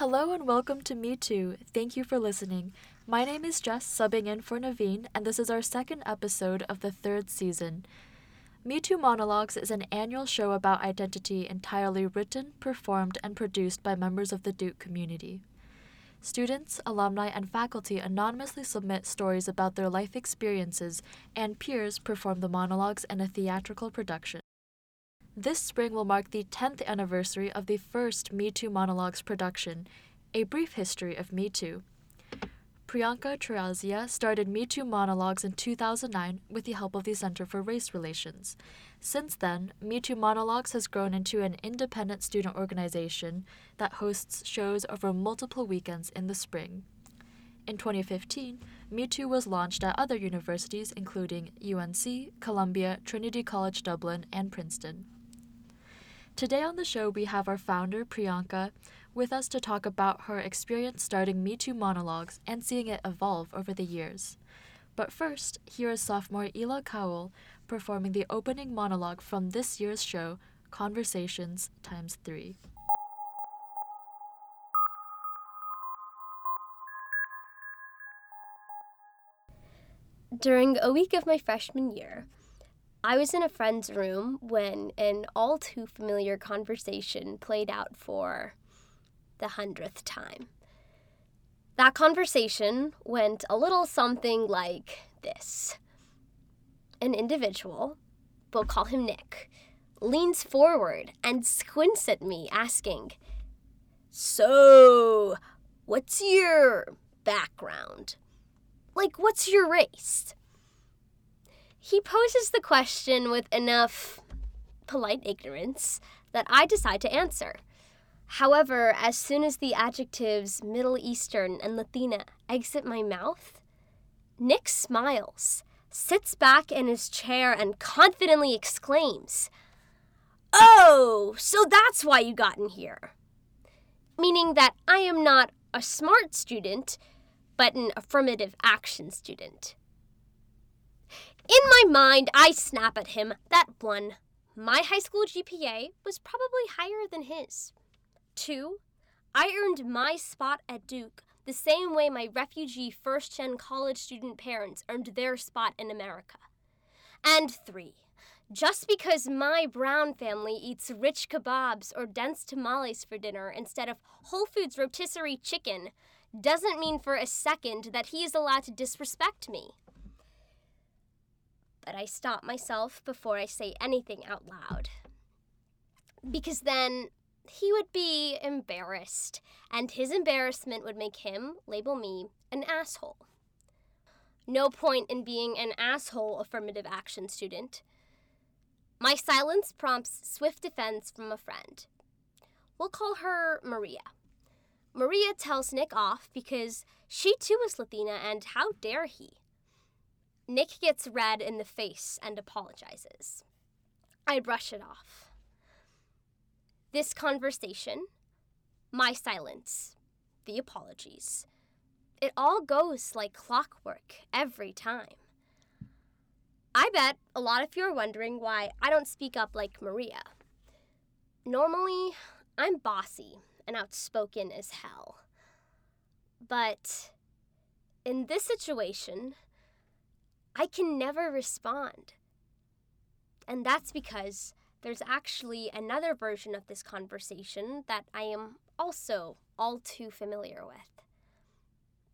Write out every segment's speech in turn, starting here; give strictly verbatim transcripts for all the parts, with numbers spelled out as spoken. Hello and welcome to Me Too. Thank you for listening. My name is Jess, subbing in for Naveen, and this is our second episode of the third season. Me Too Monologues is an annual show about identity entirely written, performed, and produced by members of the Duke community. Students, alumni, and faculty anonymously submit stories about their life experiences, and peers perform the monologues in a theatrical production. This spring will mark the tenth anniversary of the first Me Too Monologues production, A Brief History of Me Too. Priyanka Triazia started Me Too Monologues in two thousand nine with the help of the Center for Race Relations. Since then, Me Too Monologues has grown into an independent student organization that hosts shows over multiple weekends in the spring. In twenty fifteen, Me Too was launched at other universities including U N C, Columbia, Trinity College Dublin, and Princeton. Today on the show, we have our founder, Priyanka, with us to talk about her experience starting Me Too Monologues and seeing it evolve over the years. But first, here is sophomore Ila Kaul performing the opening monologue from this year's show, Conversations Times Three. During a week of my freshman year, I was in a friend's room when an all-too-familiar conversation played out for the hundredth time. That conversation went a little something like this. An individual, we'll call him Nick, leans forward and squints at me, asking, "So, what's your background? Like, what's your race?" He poses the question with enough polite ignorance that I decide to answer. However, as soon as the adjectives Middle Eastern and Latina exit my mouth, Nick smiles, sits back in his chair, and confidently exclaims, "Oh, so that's why you got in here." Meaning that I am not a smart student, but an affirmative action student. In my mind, I snap at him that one, my high school G P A was probably higher than his. Two, I earned my spot at Duke the same way my refugee first-gen college student parents earned their spot in America. And three, just because my brown family eats rich kebabs or dense tamales for dinner instead of Whole Foods rotisserie chicken doesn't mean for a second that he is allowed to disrespect me. But I stop myself before I say anything out loud, because then he would be embarrassed, and his embarrassment would make him label me an asshole. No point in being an asshole affirmative action student. My silence prompts swift defense from a friend. We'll call her Maria. Maria tells Nick off because she too is Latina, and how dare he? Nick gets red in the face and apologizes. I brush it off. This conversation, my silence, the apologies, it all goes like clockwork every time. I bet a lot of you are wondering why I don't speak up like Maria. Normally, I'm bossy and outspoken as hell. But in this situation, I can never respond. And that's because there's actually another version of this conversation that I am also all too familiar with.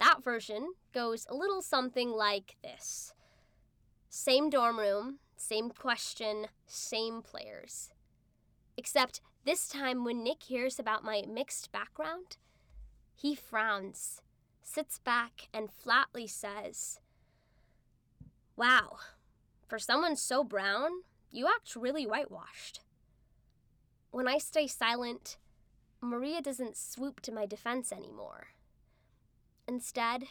That version goes a little something like this. Same dorm room, same question, same players. Except this time when Nick hears about my mixed background, he frowns, sits back, and flatly says, "Wow, for someone so brown, you act really whitewashed." When I stay silent, Maria doesn't swoop to my defense anymore. Instead,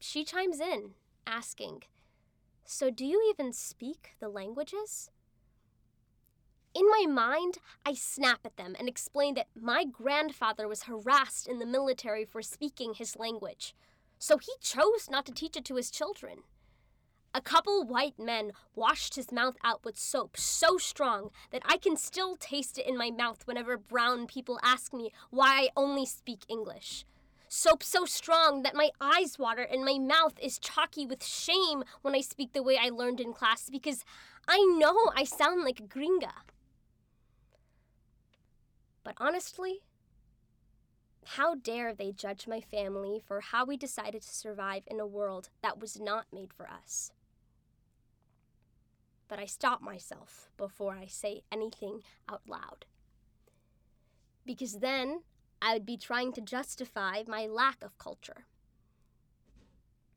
she chimes in, asking, "So do you even speak the languages?" In my mind, I snap at them and explain that my grandfather was harassed in the military for speaking his language, so he chose not to teach it to his children. A couple white men washed his mouth out with soap so strong that I can still taste it in my mouth whenever brown people ask me why I only speak English. Soap so strong that my eyes water and my mouth is chalky with shame when I speak the way I learned in class because I know I sound like a gringa. But honestly, how dare they judge my family for how we decided to survive in a world that was not made for us? But I stop myself before I say anything out loud. Because then I would be trying to justify my lack of culture.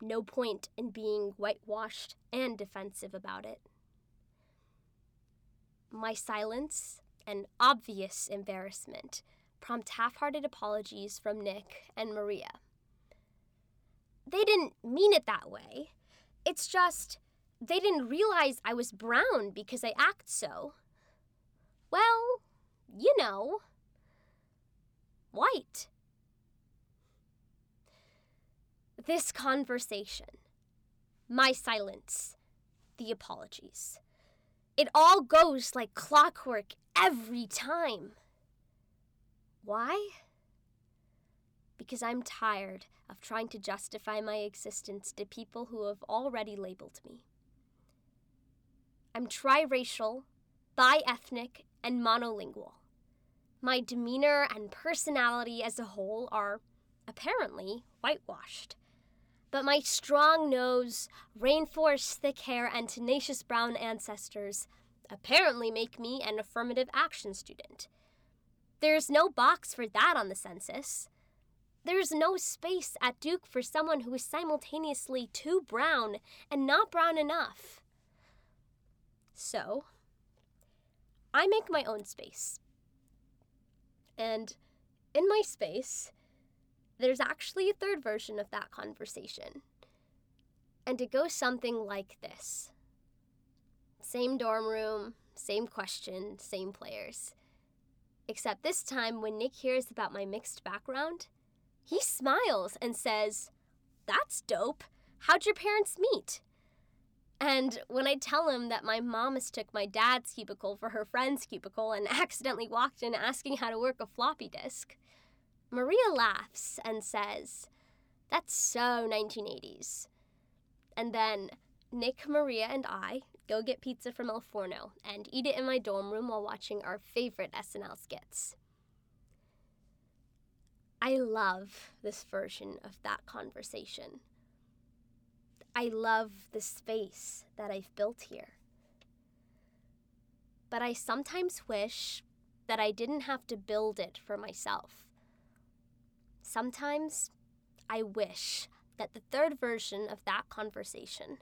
No point in being whitewashed and defensive about it. My silence and obvious embarrassment prompt half-hearted apologies from Nick and Maria. They didn't mean it that way. It's just they didn't realize I was brown because I act so, well, you know, white. This conversation, my silence, the apologies, it all goes like clockwork every time. Why? Because I'm tired of trying to justify my existence to people who have already labeled me. I'm triracial, bi-ethnic, and monolingual. My demeanor and personality as a whole are, apparently, whitewashed. But my strong nose, rainforest thick hair, and tenacious brown ancestors apparently make me an affirmative action student. There's no box for that on the census. There's no space at Duke for someone who is simultaneously too brown and not brown enough. So, I make my own space. And in my space, there's actually a third version of that conversation. And it goes something like this. Same dorm room, same question, same players. Except this time, when Nick hears about my mixed background, he smiles and says, "That's dope. How'd your parents meet?" And when I tell him that my mom mistook my dad's cubicle for her friend's cubicle and accidentally walked in asking how to work a floppy disk, Maria laughs and says, "That's so nineteen eighties. And then Nick, Maria, and I go get pizza from El Forno and eat it in my dorm room while watching our favorite S N L skits. I love this version of that conversation. I love the space that I've built here. But I sometimes wish that I didn't have to build it for myself. Sometimes I wish that the third version of that conversation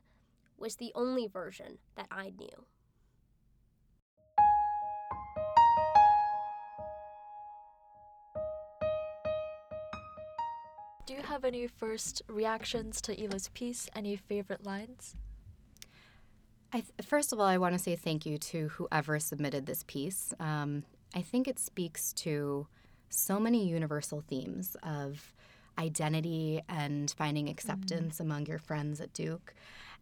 was the only version that I knew. Do you have any first reactions to Ila's piece? Any favorite lines? I th- first of all, I want to say thank you to whoever submitted this piece. Um, I think it speaks to so many universal themes of identity and finding acceptance mm. among your friends at Duke.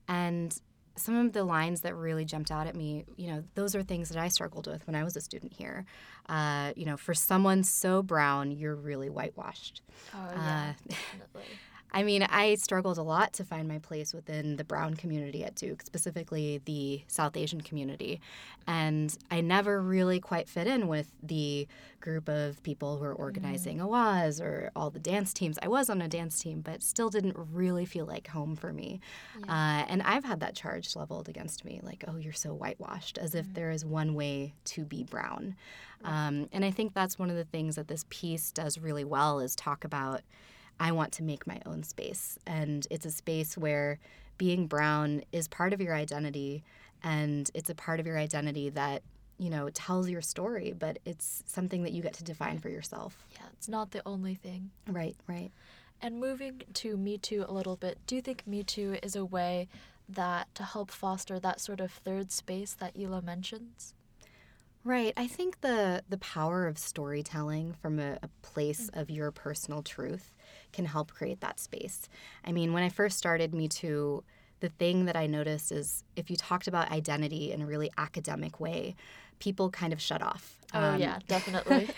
And some of the lines that really jumped out at me, you know, those are things that I struggled with when I was a student here. Uh, you know, for someone so brown, you're really whitewashed. Oh, yeah, uh, definitely. I mean, I struggled a lot to find my place within the brown community at Duke, specifically the South Asian community. And I never really quite fit in with the group of people who were organizing mm. Awaz or all the dance teams. I was on a dance team, but still didn't really feel like home for me. Yeah. Uh, and I've had that charge leveled against me, like, oh, you're so whitewashed, as mm. if there is one way to be brown. Mm. Um, and I think that's one of the things that this piece does really well is talk about I want to make my own space, and it's a space where being brown is part of your identity, and it's a part of your identity that, you know, tells your story, but it's something that you get to define for yourself. Yeah, it's not the only thing. Right, right. And moving to Me Too a little bit, do you think Me Too is a way that to help foster that sort of third space that Ila mentions? Right. I think the, the power of storytelling from a, a place mm-hmm. of your personal truth can help create that space. I mean, when I first started Me Too, the thing that I noticed is if you talked about identity in a really academic way, people kind of shut off. Oh, um, yeah, definitely.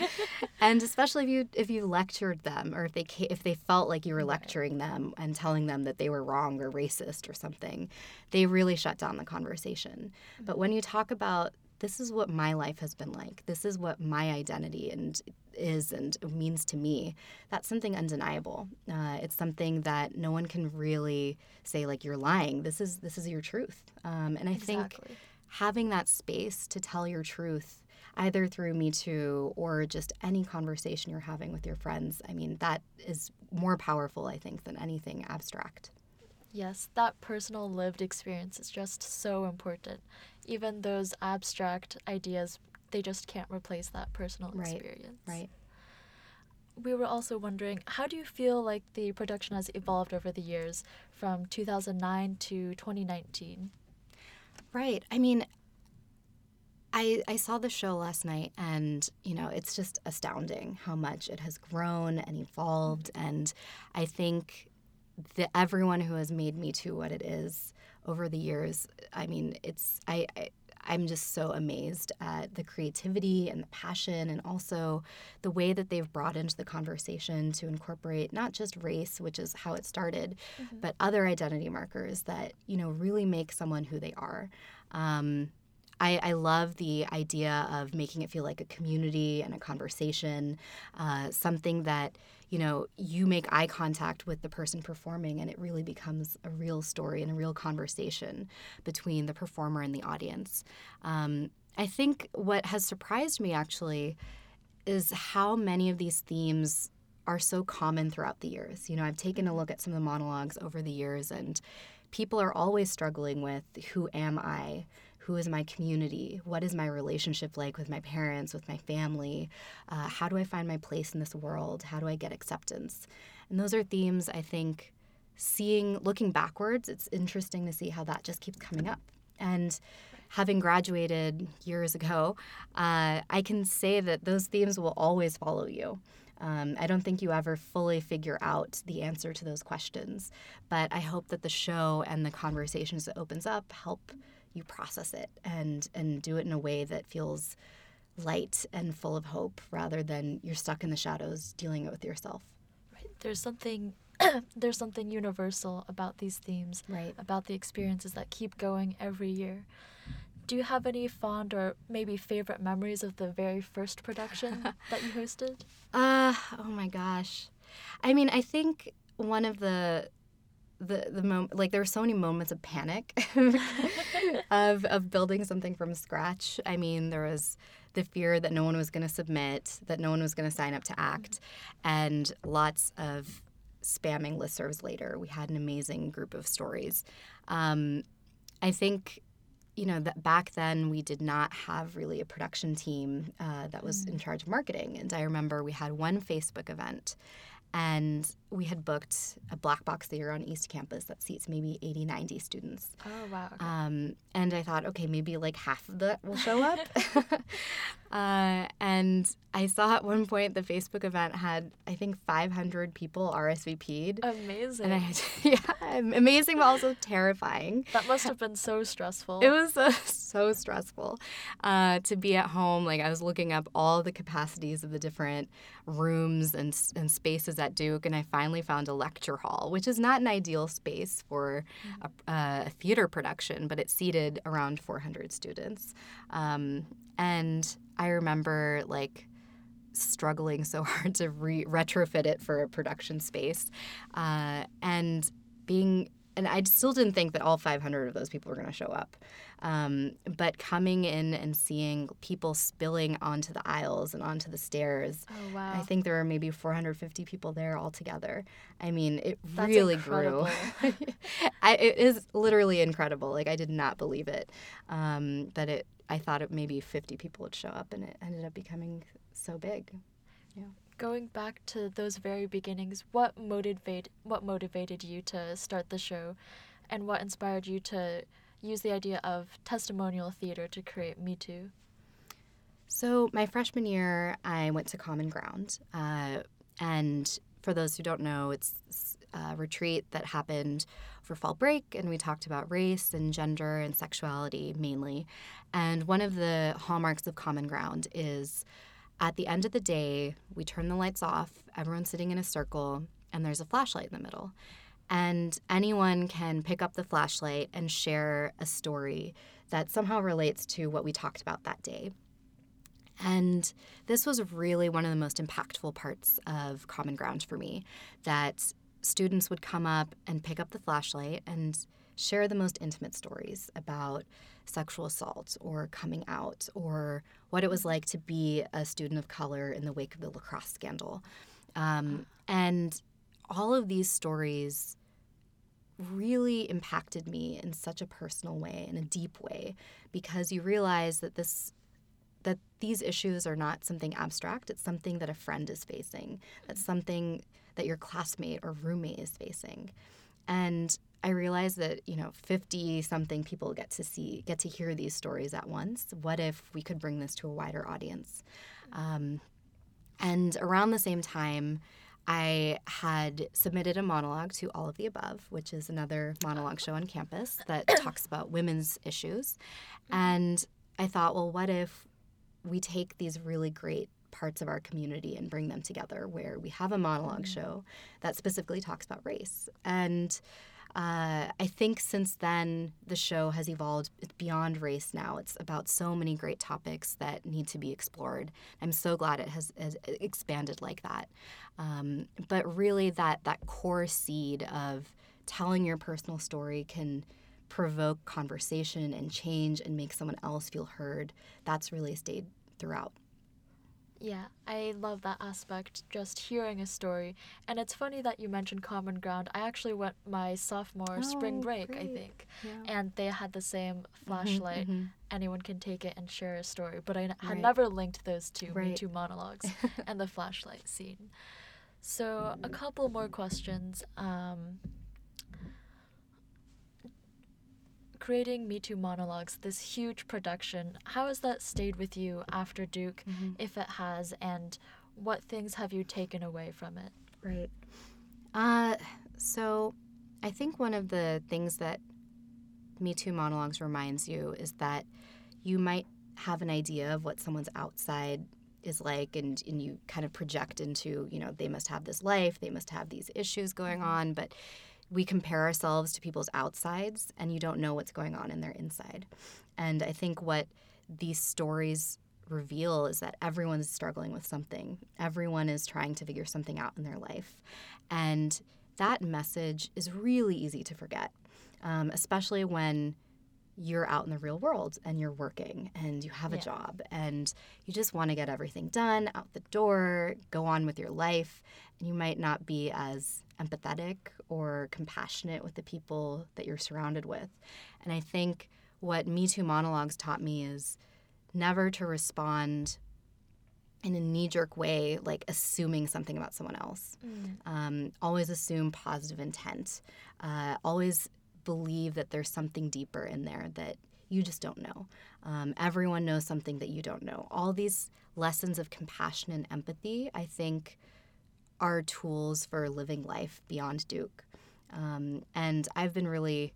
And especially if you if you lectured them, or if they if they felt like you were lecturing right. them and telling them that they were wrong or racist or something, they really shut down the conversation. Mm-hmm. But when you talk about, this is what my life has been like, this is what my identity and is and means to me, that's something undeniable. Uh, it's something that no one can really say, like, you're lying. This is this is your truth. Um, and I exactly. think having that space to tell your truth, either through Me Too or just any conversation you're having with your friends, I mean, that is more powerful, I think, than anything abstract. Yes, that personal lived experience is just so important. Even those abstract ideas, they just can't replace that personal right, experience. Right. We were also wondering, how do you feel like the production has evolved over the years from two thousand nine to twenty nineteen? Right. I mean, I, I saw the show last night, and, you know, it's just astounding how much it has grown and evolved. Mm-hmm. And I think the everyone who has made Me Too what it is over the years, I mean, it's I, I I'm just so amazed at the creativity and the passion, and also the way that they've brought into the conversation to incorporate not just race, which is how it started, mm-hmm. but other identity markers that, you know, really make someone who they are. Um, I, I love the idea of making it feel like a community and a conversation, uh, something that, you know, you make eye contact with the person performing and it really becomes a real story and a real conversation between the performer and the audience. Um, I think what has surprised me, actually, is how many of these themes are so common throughout the years. You know, I've taken a look at some of the monologues over the years, and people are always struggling with, who am I? Who is my community? What is my relationship like with my parents, with my family? Uh, how do I find my place in this world? How do I get acceptance? And those are themes, I think, seeing, looking backwards, it's interesting to see how that just keeps coming up. And having graduated years ago, uh, I can say that those themes will always follow you. Um, I don't think you ever fully figure out the answer to those questions. But I hope that the show and the conversations it opens up help you process it and and do it in a way that feels light and full of hope, rather than you're stuck in the shadows dealing it with yourself. Right. There's something there's something universal about these themes, right, about the experiences that keep going every year. Do you have any fond or maybe favorite memories of the very first production that you hosted? Uh, oh my gosh. I mean, I think one of the the the moment, like, there were so many moments of panic of of building something from scratch. I mean, there was the fear that no one was going to submit, that no one was going to sign up to act, mm-hmm. and lots of spamming listservs later. We had an amazing group of stories. Um, I think, you know, that back then we did not have really a production team uh, that was mm-hmm. in charge of marketing. And I remember we had one Facebook event, and we had booked a black box theater on East Campus that seats maybe eighty, ninety students. Oh, wow. Okay. Um, and I thought, okay, maybe like half of that will show up. uh, and I saw at one point the Facebook event had, I think, five hundred people R S V P'd. Amazing. And I had, yeah, amazing, but also terrifying. That must have been so stressful. It was uh, so stressful uh, to be at home. Like, I was looking up all the capacities of the different rooms and, and spaces at Duke, and I finally found a lecture hall, which is not an ideal space for a, a theater production, but it seated around four hundred students. Um, and I remember, like, struggling so hard to re- retrofit it for a production space, uh, and being and I still didn't think that all five hundred of those people were going to show up. Um, but coming in and seeing people spilling onto the aisles and onto the stairs. Oh, wow. I think there were maybe four hundred fifty people there altogether. I mean, it That's really incredible. grew. I, it is literally incredible. Like, I did not believe it. Um, but it, I thought it maybe fifty people would show up, and it ended up becoming so big. Yeah. Going back to those very beginnings, what motivated what motivated you to start the show, and what inspired you to use the idea of testimonial theater to create Me Too? So my freshman year, I went to Common Ground. Uh, and for those who don't know, it's a retreat that happened for fall break, and we talked about race and gender and sexuality mainly. And one of the hallmarks of Common Ground is at the end of the day, we turn the lights off, everyone's sitting in a circle, and there's a flashlight in the middle. And anyone can pick up the flashlight and share a story that somehow relates to what we talked about that day. And this was really one of the most impactful parts of Common Ground for me, that students would come up and pick up the flashlight and share the most intimate stories about sexual assault or coming out or what it was like to be a student of color in the wake of the lacrosse scandal. Um, and all of these stories really impacted me in such a personal way, in a deep way, because you realize that this that these issues are not something abstract. It's something that a friend is facing. That's something that your classmate or roommate is facing. And I realized that, you know, fifty-something people get to see, get to hear these stories at once. What if we could bring this to a wider audience? Um, and around the same time, I had submitted a monologue to All of the Above, which is another monologue show on campus that talks about women's issues. And I thought, well, what if we take these really great parts of our community and bring them together, where we have a monologue mm-hmm. show that specifically talks about race. And uh, I think since then, the show has evolved beyond race now. It's about so many great topics that need to be explored. I'm so glad it has, has expanded like that. Um, but really that, that core seed of telling your personal story can provoke conversation and change and make someone else feel heard, that's really stayed throughout. Yeah, I love that aspect, just hearing a story. And it's funny that you mentioned Common Ground. I actually went my sophomore oh, spring break, great. I think, yeah. and they had the same flashlight. Mm-hmm, mm-hmm. Anyone can take it and share a story. But I n- right. had never linked those two, right. Me Too monologues and the flashlight scene. So a couple more questions. Um... Creating Me Too Monologues, this huge production, how has that stayed with you after Duke, mm-hmm. if it has, and what things have you taken away from it? Right. Uh, so I think one of the things that Me Too Monologues reminds you is that you might have an idea of what someone's outside is like, and, and you kind of project into, you know, they must have this life, they must have these issues going on, but we compare ourselves to people's outsides, and you don't know what's going on in their inside. And I think what these stories reveal is that everyone's struggling with something. Everyone is trying to figure something out in their life. And that message is really easy to forget, um, especially when you're out in the real world and you're working and you have a yeah. job and you just want to get everything done, out the door, go on with your life. And you might not be as empathetic or compassionate with the people that you're surrounded with. And I think what Me Too Monologues taught me is never to respond in a knee-jerk way, like assuming something about someone else. Mm. Um, always assume positive intent. Uh, always believe that there's something deeper in there that you just don't know. Um, everyone knows something that you don't know. All these lessons of compassion and empathy, I think, are tools for living life beyond Duke. Um, and I've been really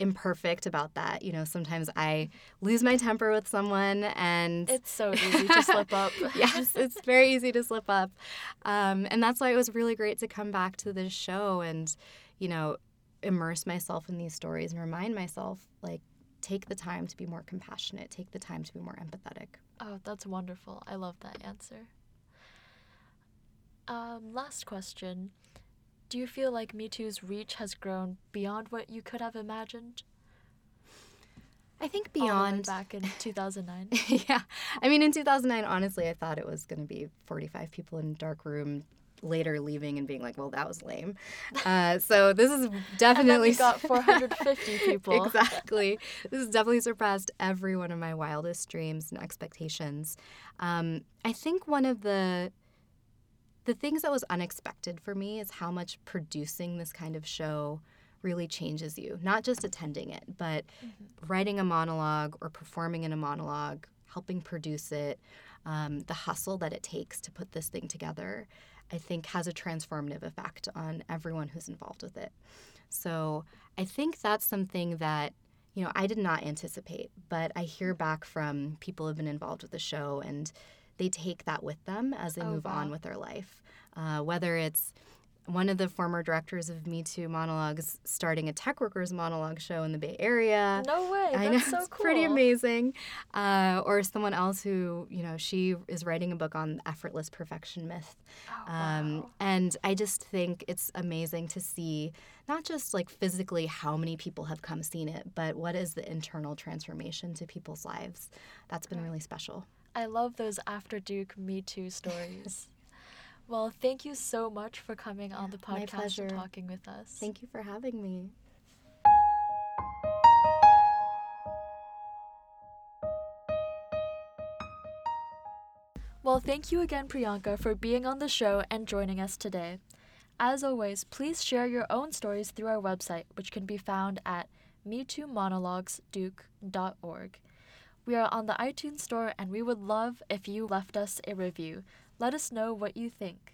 imperfect about that. You know, sometimes I lose my temper with someone and... It's so easy to slip up. Yes, it's very easy to slip up. Um, and that's why it was really great to come back to this show and, you know, immerse myself in these stories and remind myself, like, take the time to be more compassionate, take the time to be more empathetic. Oh, that's wonderful. I love that answer. Um, last question. Do you feel like Me Too's reach has grown beyond what you could have imagined? I think beyond... All back in two thousand nine? Yeah. I mean, in two thousand nine, honestly, I thought it was going to be forty-five people in a dark room, later leaving and being like, well, that was lame. Uh, so this is definitely... And then we got four hundred fifty people. Exactly. This has definitely surpassed every one of my wildest dreams and expectations. Um, I think one of the... The things that was unexpected for me is how much producing this kind of show really changes you. Not just attending it, but mm-hmm. writing a monologue or performing in a monologue, helping produce it, um, the hustle that it takes to put this thing together. I think has a transformative effect on everyone who's involved with it. So I think that's something that, you know, I did not anticipate, but I hear back from people who've been involved with the show, and they take that with them as they oh, move wow. on with their life. Uh, whether it's one of the former directors of Me Too Monologues starting a tech workers monologue show in the Bay Area. No way. That's I know, so it's cool. Pretty amazing. Uh, or someone else who, you know, she is writing a book on the effortless perfection myth. Oh, um, wow. And I just think it's amazing to see not just like physically how many people have come seen it, but what is the internal transformation to people's lives. That's been really special. I love those after Duke Me Too stories. Well, thank you so much for coming yeah, on the podcast and talking with us. Thank you for having me. Well, thank you again, Priyanka, for being on the show and joining us today. As always, please share your own stories through our website, which can be found at me too monologues duke dot org. We are on the iTunes Store, and we would love if you left us a review. Let us know what you think.